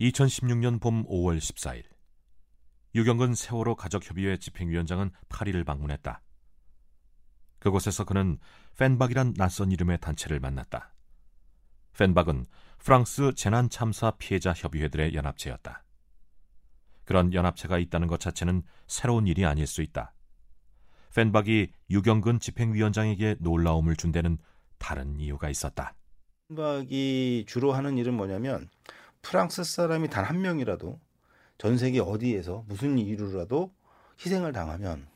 2016년 봄 5월 14일, 유경근 세월호 가족협의회 집행위원장은 파리를 방문했다. 그곳에서 그는 펜박이란 낯선 이름의 단체를 만났다. 펜박은 프랑스 재난참사 피해자 협의회들의 연합체였다. 그런 연합체가 있다는 것 자체는 새로운 일이 아닐 수 있다. 펜박이 유경근 집행위원장에게 놀라움을 준 데는 다른 이유가 있었다. 펜박이 주로 하는 일은 뭐냐면 프랑스 사람이 단 한 명이라도 전 세계 어디에서 무슨 이유라도 희생을 당하면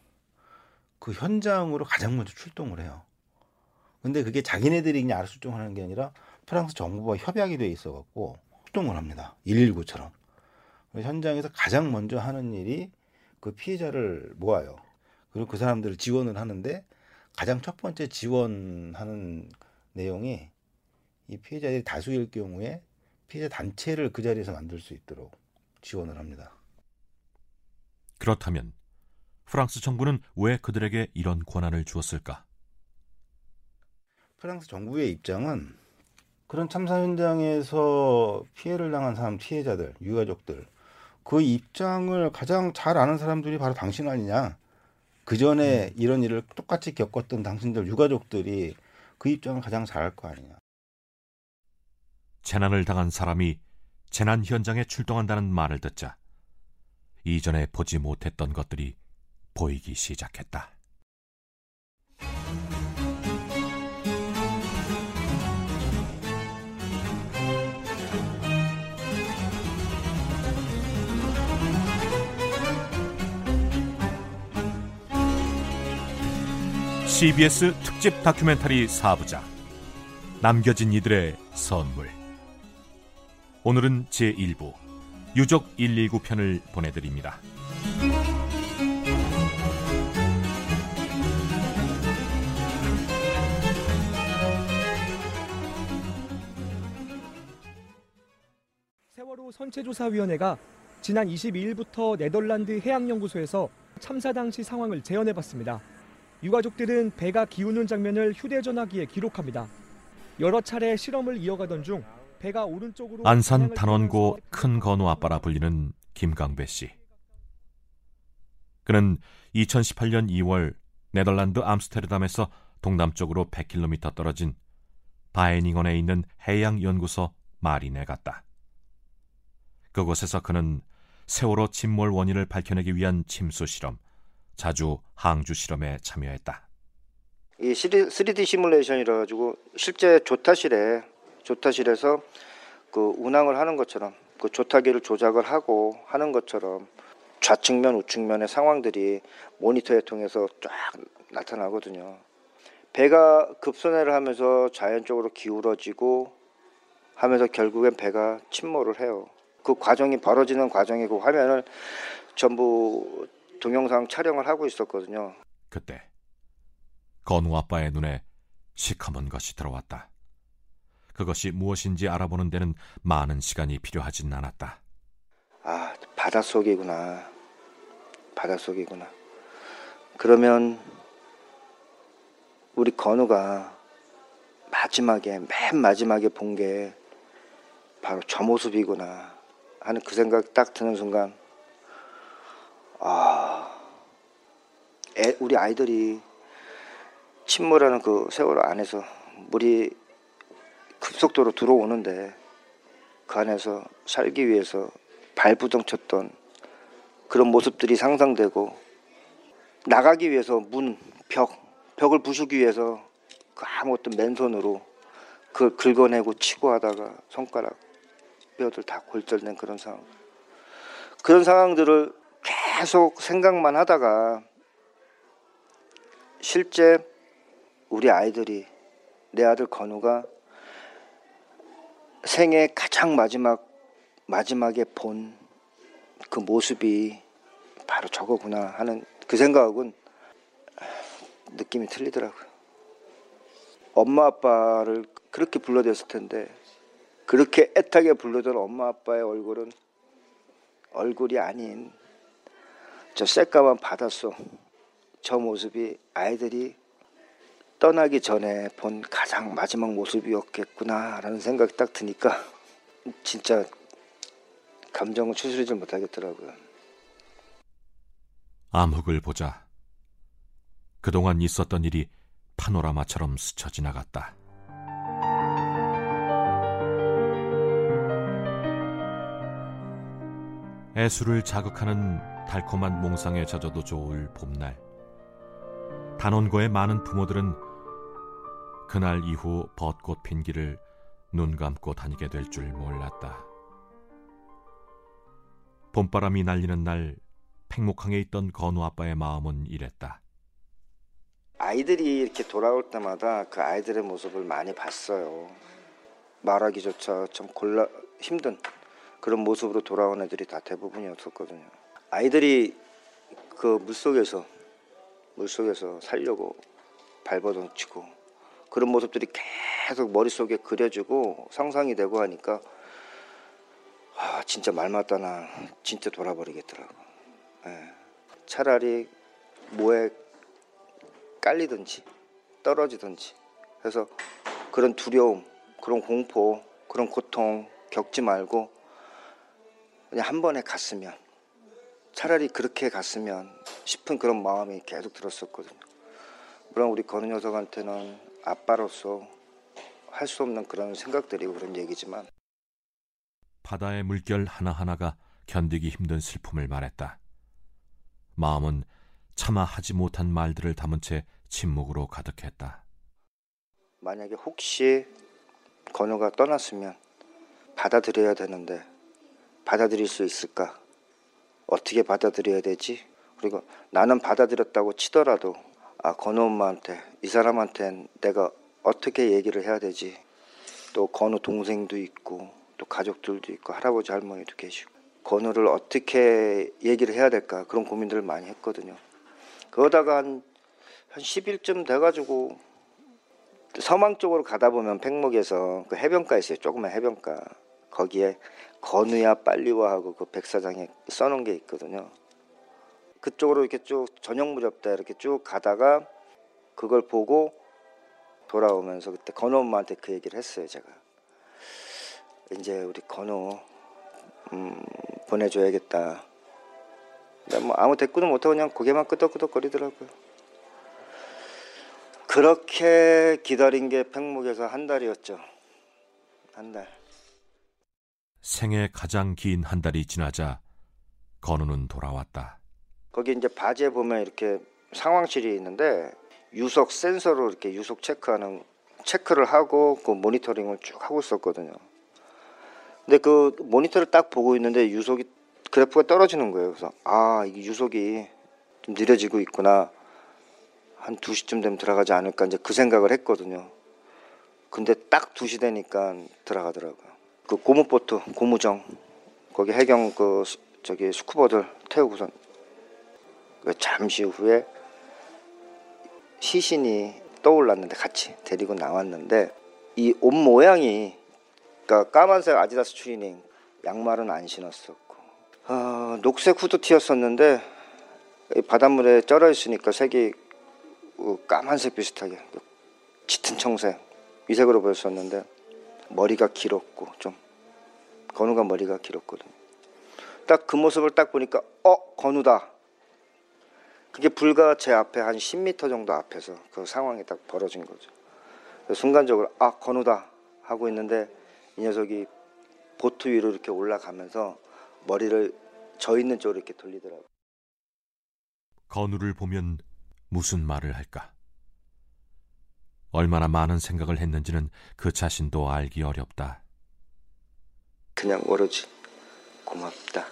그 현장으로 가장 먼저 출동을 해요. 근데 그게 자기네들이 그냥 알아서 출동하는 게 아니라 프랑스 정부와 협약이 돼 있어갖고 출동을 합니다. 119처럼. 현장에서 가장 먼저 하는 일이 그 피해자를 모아요. 그리고 그 사람들을 지원을 하는데 가장 첫 번째 지원하는 내용이 이 피해자들이 다수일 경우에 피해자 단체를 그 자리에서 만들 수 있도록 지원을 합니다. 그렇다면 프랑스 정부는 왜 그들에게 이런 권한을 주었을까? 프랑스 정부의 입장은 그런 참사 현장에서 피해를 당한 사람, 피해자들, 유가족들 그 입장을 가장 잘 아는 사람들이 바로 당신 아니냐. 그 전에 이런 일을 똑같이 겪었던 당신들 유가족들이 그 입장을 가장 잘 알 거 아니냐. 재난을 당한 사람이 재난 현장에 출동한다는 말을 듣자 이전에 보지 못했던 것들이 보이기 시작했다. CBS 특집 다큐멘터리 4부작 남겨진 이들의 선물. 오늘은 제1부 유족 119편을 보내드립니다. 세월호 선체조사위원회가 지난 22일부터 네덜란드 해양연구소에서 참사 당시 상황을 재현해봤습니다. 유가족들은 배가 기우는 장면을 휴대전화기에 기록합니다. 여러 차례 실험을 이어가던 중 배가 오른쪽으로 안산 단원고 큰 건우 아빠라 불리는 김강배 씨. 그는 2018년 2월 네덜란드 암스테르담에서 동남쪽으로 100km 떨어진 바에닝언에 있는 해양연구소 마리네 갔다. 그곳에서 그는 세월호 침몰 원인을 밝혀내기 위한 침수 실험, 자주 항주 실험에 참여했다. 이 3D 시뮬레이션이라 가지고 실제 조타실에서 그 운항을 하는 것처럼 그 조타기를 조작을 하고 하는 것처럼 좌측면 우측면의 상황들이 모니터에 통해서 쫙 나타나거든요. 배가 급선회를 하면서 자연적으로 기울어지고 하면서 결국엔 배가 침몰을 해요. 그 과정이 벌어지는 과정이고 화면을 전부 동영상 촬영을 하고 있었거든요. 그때 건우 아빠의 눈에 시커먼 것이 들어왔다. 그것이 무엇인지 알아보는 데는 많은 시간이 필요하진 않았다. 아, 바닷속이구나. 바닷속이구나. 그러면 우리 건우가 마지막에 맨 마지막에 본 게 바로 저 모습이구나 하는 그 생각 딱 드는 순간 우리 아이들이 침몰하는 그 세월호 안에서 물이 급속도로 들어오는데 그 안에서 살기 위해서 발부정쳤던 그런 모습들이 상상되고 나가기 위해서 문, 벽을 부수기 위해서 그 아무것도 맨손으로 그걸 긁어내고 치고 하다가 손가락, 뼈들 다 골절된 그런 상황. 그런 상황들을 계속 생각만 하다가 실제 우리 아이들이 내 아들 건우가 생애 가장 마지막에 본 그 모습이 바로 저거구나 하는 그 생각은 느낌이 틀리더라고요. 엄마 아빠를 그렇게 불러댔을 텐데 그렇게 애타게 불러던 엄마 아빠의 얼굴은 얼굴이 아닌 저 새까만 바닷속 저 모습이 아이들이 떠나기 전에 본 가장 마지막 모습이었겠구나라는 생각이 딱 드니까 진짜 감정을 추스리지 못하겠더라고요. 암흑을 보자. 그동안 있었던 일이 파노라마처럼 스쳐 지나갔다. 애수를 자극하는 달콤한 몽상에 젖어도 좋을 봄날. 단원고의 많은 부모들은 그날 이후 벚꽃 핀 길을 눈 감고 다니게 될 줄 몰랐다. 봄바람이 날리는 날 팽목항에 있던 건우 아빠의 마음은 이랬다. 아이들이 이렇게 돌아올 때마다 그 아이들의 모습을 많이 봤어요. 말하기조차 참 힘든 그런 모습으로 돌아온 애들이 다 대부분이었었거든요. 아이들이 그 물속에서 살려고 발버둥치고 그런 모습들이 계속 머릿속에 그려지고 상상이 되고 하니까 아, 진짜 말 맞다나 진짜 돌아버리겠더라고. 예. 차라리 뭐에 깔리든지 떨어지든지 해서 그런 두려움, 그런 공포, 그런 고통 겪지 말고 그냥 한 번에 갔으면, 차라리 그렇게 갔으면 싶은 그런 마음이 계속 들었었거든요. 물론 우리 건우 녀석한테는 아빠로서 할 수 없는 그런 생각들이고 그런 얘기지만. 바다의 물결 하나하나가 견디기 힘든 슬픔을 말했다. 마음은 차마 하지 못한 말들을 담은 채 침묵으로 가득했다. 만약에 혹시 건우가 떠났으면 받아들여야 되는데 받아들일 수 있을까? 어떻게 받아들여야 되지? 그리고 나는 받아들였다고 치더라도 아, 건우 엄마한테, 이 사람한테 내가 어떻게 얘기를 해야 되지? 또 건우 동생도 있고 또 가족들도 있고 할아버지 할머니도 계시고 건우를 어떻게 얘기를 해야 될까? 그런 고민들을 많이 했거든요. 그러다가 한 10일쯤 돼가지고 서망 쪽으로 가다 보면 팽목에서 그 해변가 있어요. 조그만 해변가. 거기에 건우야 빨리 와 하고 그 백사장에 써놓은 게 있거든요. 그쪽으로 이렇게 쭉 저녁 무렵때 이렇게 쭉 가다가 그걸 보고 돌아오면서 그때 건우 엄마한테 그 얘기를 했어요. 제가 이제 우리 건우 보내줘야겠다. 근데 뭐 아무 대꾸도 못하고 그냥 고개만 끄덕끄덕거리더라고요. 그렇게 기다린 게 팽목에서 한 달이었죠. 한 달. 생애 가장 긴 한 달이 지나자 건우는 돌아왔다. 거기 이제 바지에 보면 이렇게 상황실이 있는데 유속 센서로 이렇게 유속 체크를 하고 그 모니터링을 쭉 하고 있었거든요. 근데 그 모니터를 딱 보고 있는데 유속이 그래프가 떨어지는 거예요. 그래서 아, 이게 유속이 좀 느려지고 있구나. 한 2시쯤 되면 들어가지 않을까 이제 그 생각을 했거든요. 근데 딱 2시 되니까 들어가더라고요. 그 고무보트, 고무정, 거기 해경 그 저기 스쿠버들 태우고선 잠시 후에 시신이 떠올랐는데 같이 데리고 나왔는데 이 옷 모양이 그러니까 까만색 아디다스 추리닝, 양말은 안 신었었고 녹색 후드티였었는데 바닷물에 쩔어 있으니까 색이 까만색 비슷하게 짙은 청색 이 색으로 보였었는데. 머리가 길었고 좀 건우가 머리가 길었거든요. 딱 그 모습을 딱 보니까 건우다. 그게 불과 제 앞에 한 10m 정도 앞에서 그 상황이 딱 벌어진 거죠. 순간적으로 아, 건우다 하고 있는데 이 녀석이 보트 위로 이렇게 올라가면서 머리를 저 있는 쪽으로 이렇게 돌리더라고요. 건우를 보면 무슨 말을 할까? 얼마나 많은 생각을 했는지는 그 자신도 알기 어렵다. 그냥 오로지 고맙다.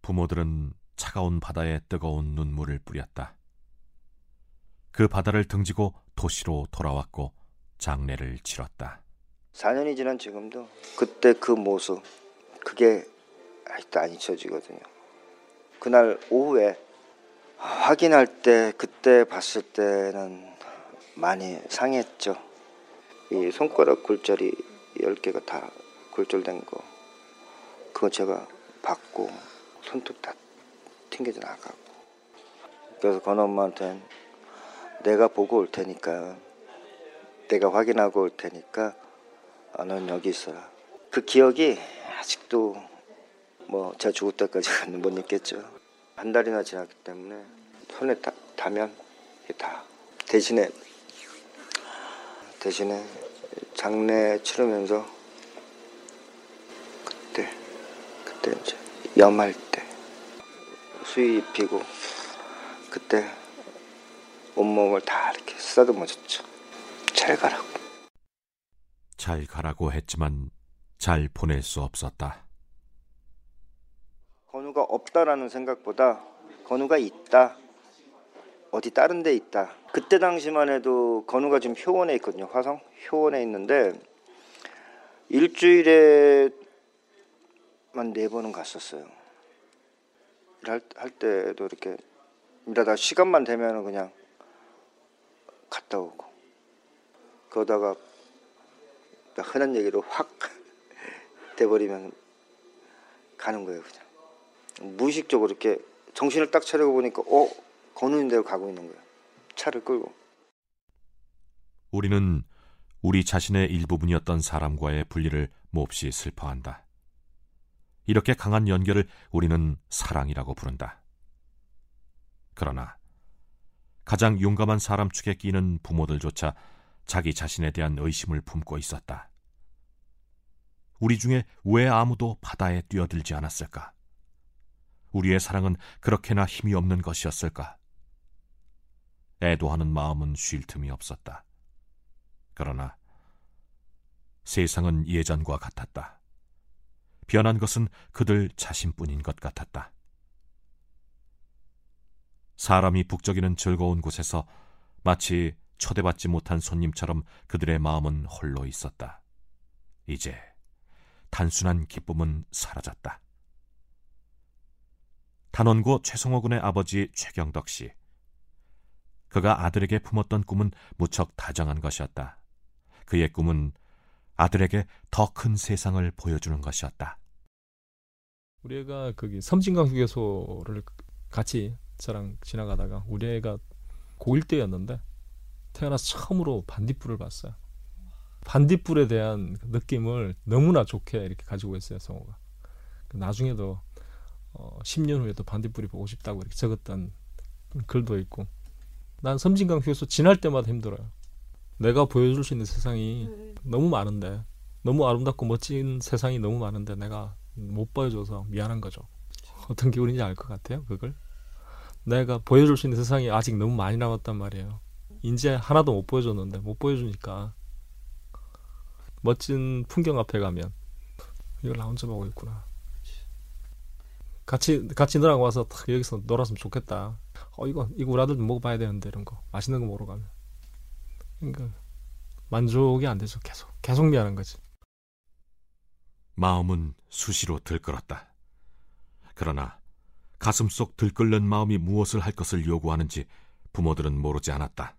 부모들은 차가운 바다에 뜨거운 눈물을 뿌렸다. 그 바다를 등지고 도시로 돌아왔고 장례를 치렀다. 4년이 지난 지금도 그때 그 모습, 그게 아직도 안 잊혀지거든요. 그날 오후에 확인할 때, 그때 봤을 때는 많이 상했죠. 이 손가락 골절이 10개가 다 골절된 거 그거 제가 받고 손톱 다 튕겨져 나가고. 그래서 건우 엄마한테는 내가 보고 올 테니까, 내가 확인하고 올 테니까 넌 여기 있어라. 그 기억이 아직도 뭐 제가 죽을 때까지는 못 잊겠죠. 한 달이나 지났기 때문에 손에 닿으면 다. 대신에 장례 치르면서 그때 이제 염할 때 수의 입히고 그때 온몸을 다 이렇게 쓰다듬어줬죠. 잘 가라고. 잘 가라고 했지만 잘 보낼 수 없었다. 건우가 없다라는 생각보다 건우가 있다. 어디 다른 데 있다. 그때 당시만 해도 건우가 지금 효원에 있거든요. 화성 효원에 있는데 일주일에만 4번은 갔었어요. 할 때도 이렇게 일하다 시간만 되면 그냥 갔다 오고 그러다가 흔한 얘기로 확 돼버리면 가는 거예요. 그냥 무의식적으로 이렇게 정신을 딱 차리고 보니까 건우인 대로 가고 있는 거예요. 차를 끌고. 우리는 우리 자신의 일부분이었던 사람과의 분리를 몹시 슬퍼한다. 이렇게 강한 연결을 우리는 사랑이라고 부른다. 그러나 가장 용감한 사람 축에 끼는 부모들조차 자기 자신에 대한 의심을 품고 있었다. 우리 중에 왜 아무도 바다에 뛰어들지 않았을까? 우리의 사랑은 그렇게나 힘이 없는 것이었을까? 애도하는 마음은 쉴 틈이 없었다. 그러나 세상은 예전과 같았다. 변한 것은 그들 자신뿐인 것 같았다. 사람이 북적이는 즐거운 곳에서 마치 초대받지 못한 손님처럼 그들의 마음은 홀로 있었다. 이제 단순한 기쁨은 사라졌다. 단원고 최성호 군의 아버지 최경덕 씨. 그가 아들에게 품었던 꿈은 무척 다정한 것이었다. 그의 꿈은 아들에게 더 큰 세상을 보여주는 것이었다. 우리 애가 거기 섬진강 휴게소를 같이 저랑 지나가다가 우리 애가 고1 때였는데 태어나서 처음으로 반딧불을 봤어요. 반딧불에 대한 느낌을 너무나 좋게 이렇게 가지고 있어요, 성호가. 나중에도 10년 후에도 반딧불이 보고 싶다고 이렇게 적었던 글도 있고. 난 섬진강 휴게소 지날 때마다 힘들어요. 내가 보여줄 수 있는 세상이 너무 많은데, 너무 아름답고 멋진 세상이 너무 많은데 내가 못 보여줘서 미안한 거죠. 어떤 기분인지 알 것 같아요, 그걸. 내가 보여줄 수 있는 세상이 아직 너무 많이 남았단 말이에요. 이제 하나도 못 보여줬는데 못 보여주니까 멋진 풍경 앞에 가면 이걸 나 혼자 보고 있구나. 같이 너랑 와서 딱 여기서 놀았으면 좋겠다. 이거 우리 아들도 먹어봐야 되는데 이런 거 맛있는 거 먹으러 가면. 그러니까 만족이 안 되죠. 계속 미안한 거지. 마음은 수시로 들끓었다. 그러나 가슴 속 들끓는 마음이 무엇을 할 것을 요구하는지 부모들은 모르지 않았다.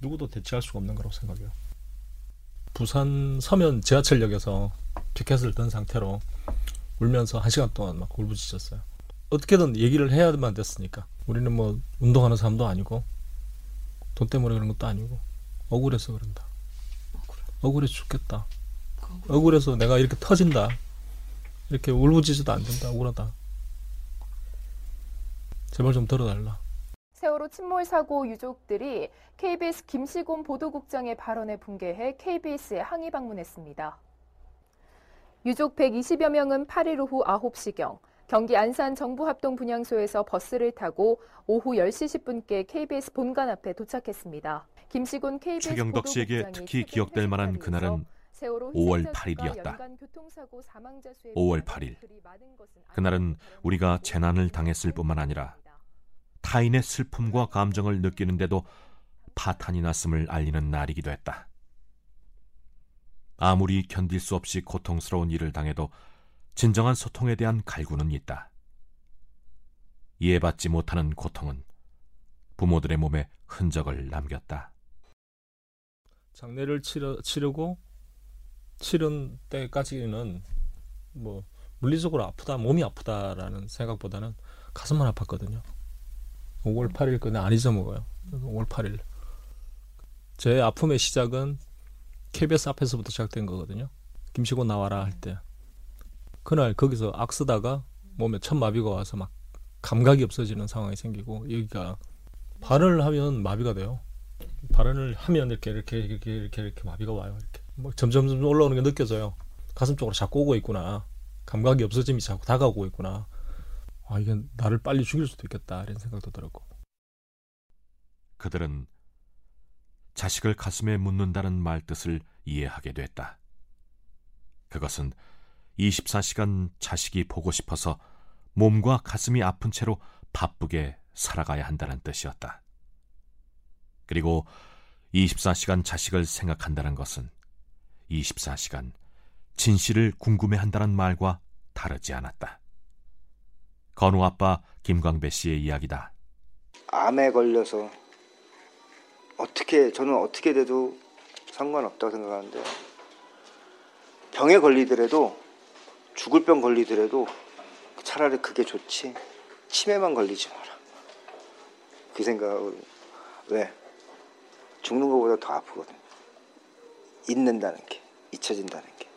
누구도 대체할 수가 없는 거라고 생각해요. 부산 서면 지하철역에서 티켓을 든 상태로 울면서 1시간 동안 막 울부짖었어요. 어떻게든 얘기를 해야만 됐으니까. 우리는 뭐 운동하는 사람도 아니고 돈 때문에 그런 것도 아니고 억울해서 그런다. 억울해 죽겠다. 억울해서 내가 이렇게 터진다. 이렇게 울부짖어도 안 된다. 억울하다. 제발 좀 들어달라. 세월호 침몰 사고 유족들이 KBS 김시곤 보도국장의 발언에 분개해 KBS에 항의 방문했습니다. 유족 120여 명은 8일 오후 9시경 경기 안산 정부합동분향소에서 버스를 타고 오후 10시 10분께 KBS 본관 앞에 도착했습니다. 김시곤 KBS 최경덕 씨에게 특히 기억될 만한 그날은 5월 8일이었다. 5월 8일. 그날은 우리가 재난을 당했을 뿐만 아니라 타인의 슬픔과 감정을 느끼는데도 파탄이 났음을 알리는 날이기도 했다. 아무리 견딜 수 없이 고통스러운 일을 당해도 진정한 소통에 대한 갈구는 있다. 이해받지 못하는 고통은 부모들의 몸에 흔적을 남겼다. 장례를 치르고 치른 때까지는 뭐 물리적으로 아프다, 몸이 아프다라는 생각보다는 가슴만 아팠거든요. 5월 8일 그날 안 잊어먹어요. 5월 8일. 제 아픔의 시작은 KBS 앞에서부터 시작된 거거든요. 김시곤 나와라 할 때 그날 거기서 악 쓰다가 몸에 첫 마비가 와서 막 감각이 없어지는 상황이 생기고, 여기가 발언을 하면 마비가 돼요. 발언을 하면 이렇게 마비가 와요. 이렇게 막 점점 올라오는 게 느껴져요. 가슴 쪽으로 자꾸 오고 있구나. 감각이 없어짐이 자꾸 다가오고 있구나. 아, 이게 나를 빨리 죽일 수도 있겠다, 이런 생각도 들었고. 그들은 자식을 가슴에 묻는다는 말뜻을 이해하게 됐다. 그것은 24시간 자식이 보고 싶어서 몸과 가슴이 아픈 채로 바쁘게 살아가야 한다는 뜻이었다. 그리고 24시간 자식을 생각한다는 것은 24시간 진실을 궁금해한다는 말과 다르지 않았다. 건우 아빠 김강배 씨의 이야기다. 암에 걸려서 저는 어떻게 돼도 상관없다고 생각하는데, 병에 걸리더라도, 죽을 병 걸리더라도 차라리 그게 좋지 치매만 걸리지 마라. 그 생각을. 왜? 죽는 것보다 더 아프거든. 잊는다는 게, 잊혀진다는 게.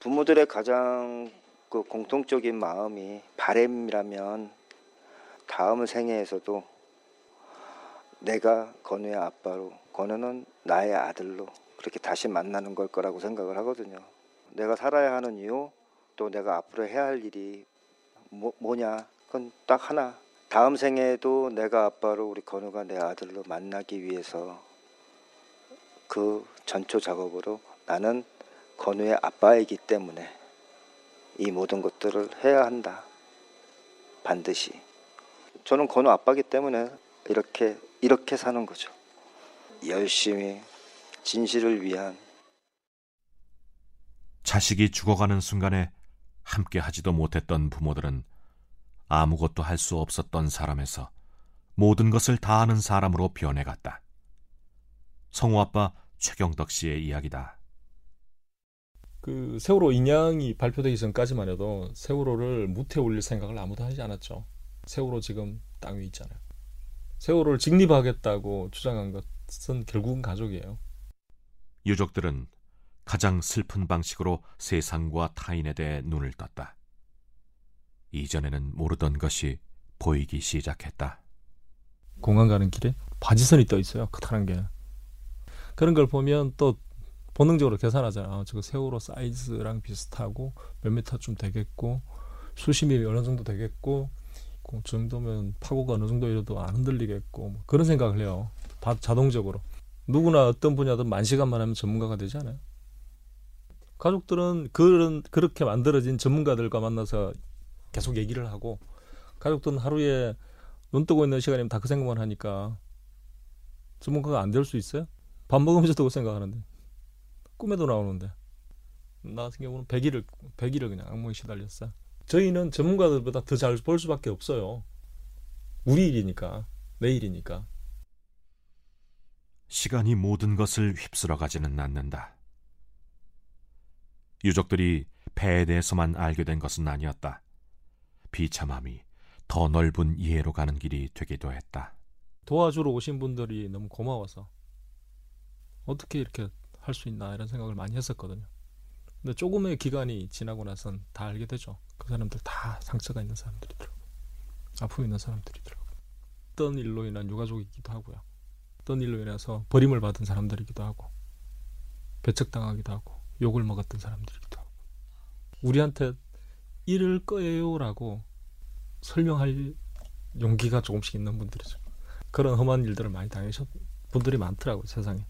부모들의 가장 그 공통적인 마음이 바람이라면 다음 생애에서도 내가 건우의 아빠로, 건우는 나의 아들로 그렇게 다시 만나는 걸 거라고 생각을 하거든요. 내가 살아야 하는 이유, 또 내가 앞으로 해야 할 일이 뭐냐, 그건 딱 하나. 다음 생에도 내가 아빠로 우리 건우가 내 아들로 만나기 위해서 그 전초 작업으로 나는 건우의 아빠이기 때문에 이 모든 것들을 해야 한다. 반드시. 저는 건우 아빠이기 때문에 이렇게 사는 거죠. 열심히 진실을 위한. 자식이 죽어가는 순간에 함께 하지도 못했던 부모들은 아무것도 할 수 없었던 사람에서 모든 것을 다 하는 사람으로 변해갔다. 성우 아빠 최경덕 씨의 이야기다. 그 세월호 인양이 발표되기 전까지만 해도 세월호를 무태 올릴 생각을 아무도 하지 않았죠. 세월호 지금 땅 위에 있잖아요. 세월호를 직립하겠다고 주장한 것은 결국은 가족이에요. 유족들은 가장 슬픈 방식으로 세상과 타인에 대해 눈을 떴다. 이전에는 모르던 것이 보이기 시작했다. 공항 가는 길에 바지선이 떠 있어요. 커다란 게. 그런 걸 보면 또 본능적으로 계산하잖아. 아, 저거 세월호 사이즈랑 비슷하고 몇 미터쯤 되겠고 수십 밀리 어느 정도 되겠고 그 정도면 파고가 어느 정도 이래도 안 흔들리겠고 뭐 그런 생각을 해요. 다 자동적으로. 누구나 어떤 분야든 만 시간만 하면 전문가가 되지 않아요? 가족들은 그렇게 만들어진 전문가들과 만나서 계속 얘기를 하고, 가족들은 하루에 눈 뜨고 있는 시간이면 다 그 생각만 하니까 전문가가 안 될 수 있어요? 밥 먹으면서도 그 생각하는데, 꿈에도 나오는데. 나 같은 경우는 100일을 그냥 악몽에 시달렸어요. 저희는 전문가들보다 더 잘 볼 수밖에 없어요. 우리 일이니까, 내 일이니까. 시간이 모든 것을 휩쓸어 가지는 않는다. 유족들이 배에 대해서만 알게 된 것은 아니었다. 비참함이 더 넓은 이해로 가는 길이 되기도 했다. 도와주러 오신 분들이 너무 고마워서 어떻게 이렇게 할 수 있나 이런 생각을 많이 했었거든요. 근데 조금의 기간이 지나고 나선 다 알게 되죠. 그 사람들 다 상처가 있는 사람들이더라고. 아픔이 있는 사람들이더라고. 어떤 일로 인한 유가족이기도 하고요. 어떤 일로 인해서 버림을 받은 사람들이기도 하고, 배척당하기도 하고, 욕을 먹었던 사람들이기도 하고. 우리한테 이럴 거예요라고 설명할 용기가 조금씩 있는 분들이죠. 그런 험한 일들을 많이 당하셨 분들이 많더라고요, 세상에.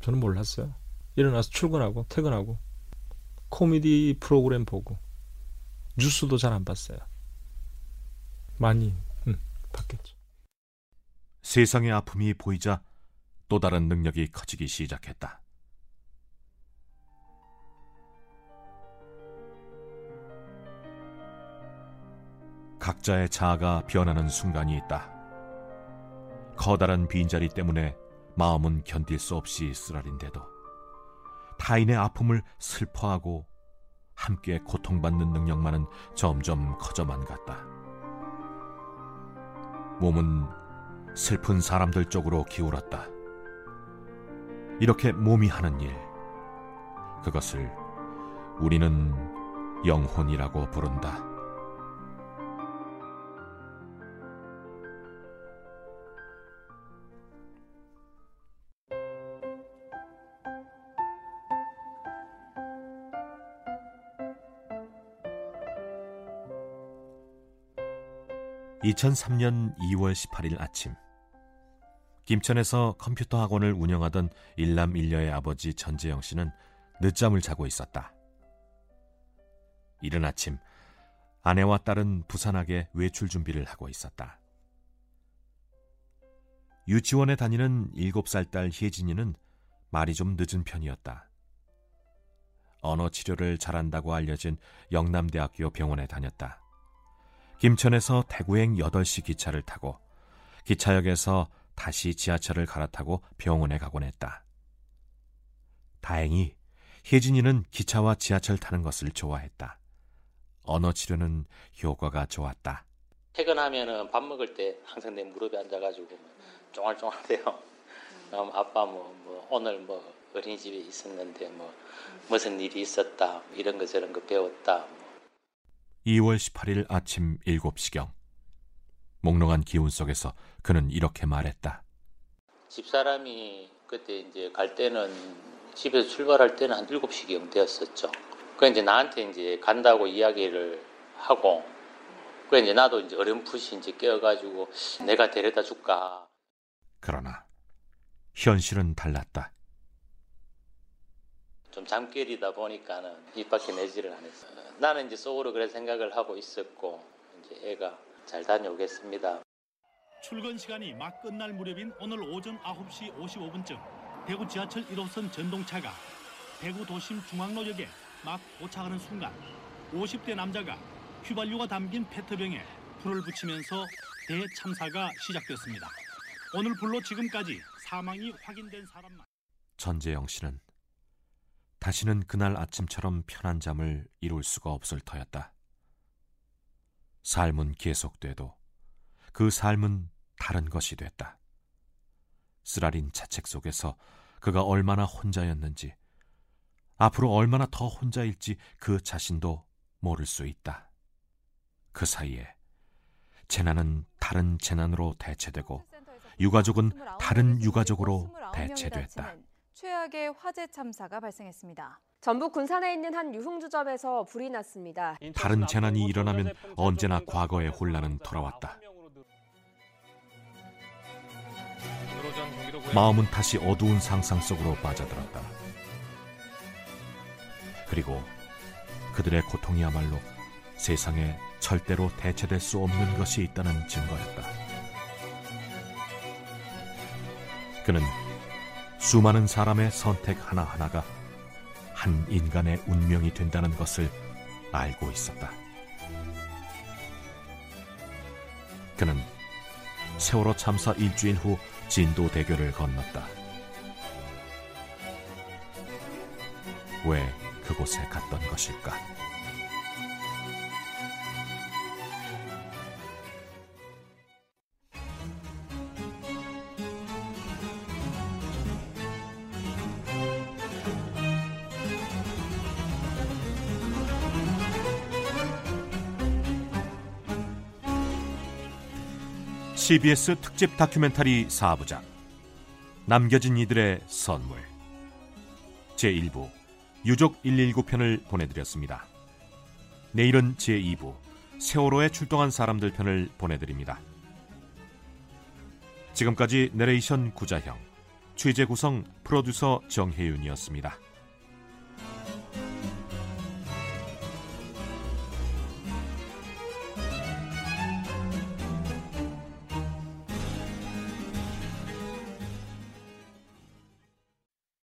저는 몰랐어요. 일어나서 출근하고 퇴근하고 코미디 프로그램 보고 뉴스도 잘 안 봤어요. 많이 봤겠죠. 세상의 아픔이 보이자 또 다른 능력이 커지기 시작했다. 각자의 자아가 변하는 순간이 있다. 커다란 빈자리 때문에 마음은 견딜 수 없이 쓰라린데도 타인의 아픔을 슬퍼하고 함께 고통받는 능력만은 점점 커져만 갔다. 몸은 슬픈 사람들 쪽으로 기울었다. 이렇게 몸이 하는 일, 그것을 우리는 영혼이라고 부른다. (2003년 2월 18일) 아침, 김천에서 컴퓨터 학원을 운영하던 일남일녀의 아버지 전재영 씨는 늦잠을 자고 있었다. 이른 아침, 아내와 딸은 부산항에 외출 준비를 하고 있었다. 유치원에 다니는 7살 딸 혜진이는 말이 좀 늦은 편이었다. 언어치료를 잘한다고 알려진 영남대학교 병원에 다녔다. 김천에서 대구행 8시 기차를 타고 기차역에서 다시 지하철을 갈아타고 병원에 가곤 했다. 다행히 혜진이는 기차와 지하철 타는 것을 좋아했다. 언어치료는 효과가 좋았다. 퇴근하면 밥 먹을 때 항상 내 무릎에 앉아가지고 쫑알쫑알대요. 아빠 오늘 어린이집에 있었는데 무슨 일이 있었다. 이런 거 저런 거 배웠다. 2월 18일 아침 7시경. 몽롱한 기운 속에서 그는 이렇게 말했다. 집사람이 그때 이제 갈 때는 집에서 출발할 때는 한 7시경 되었었죠. 그 이제 나한테 이제 간다고 이야기를 하고, 그 이제 나도 이제 어렴풋이 이제 깨어가지고 내가 데려다 줄까. 그러나 현실은 달랐다. 좀 잠결이다 보니까는 입 밖에 내지를 안 했어. 나는 이제 속으로 그래 생각을 하고 있었고, 이제 애가 잘 다녀오겠습니다. 출근 시간이 막 끝날 무렵인 오늘 오전 9시 55분쯤 대구 지하철 1호선 전동차가 대구 도심 중앙로역에 막 도착하는 순간 50대 남자가 휘발유가 담긴 페트병에 불을 붙이면서 대참사가 시작됐습니다. 오늘 불로 지금까지 사망이 확인된 사람만. 전재영 씨는 다시는 그날 아침처럼 편한 잠을 이룰 수가 없을 터였다. 삶은 계속돼도 그 삶은 다른 것이 됐다. 쓰라린 자책 속에서 그가 얼마나 혼자였는지, 앞으로 얼마나 더 혼자일지 그 자신도 모를 수 있다. 그 사이에 재난은 다른 재난으로 대체되고 유가족은 다른 유가족으로 대체됐다. 최악의 화재 참사가 발생했습니다. 전북 군산에 있는 한 유흥주점에서 불이 났습니다. 다른 재난이 일어나면 언제나 과거의 혼란은 돌아왔다. 마음은 다시 어두운 상상 속으로 빠져들었다. 그리고 그들의 고통이야말로 세상에 절대로 대체될 수 없는 것이 있다는 증거였다. 그는 수많은 사람의 선택 하나하나가 한 인간의 운명이 된다는 것을 알고 있었다. 그는 세월호 참사 일주일 후 진도 대교를 건넜다. 왜 그곳에 갔던 것일까? CBS 특집 다큐멘터리 4부작 남겨진 이들의 선물 제1부 유족 119편을 보내드렸습니다. 내일은 제2부 세월호에 출동한 사람들 편을 보내드립니다. 지금까지 내레이션 구자형, 취재 구성 프로듀서 정혜윤이었습니다.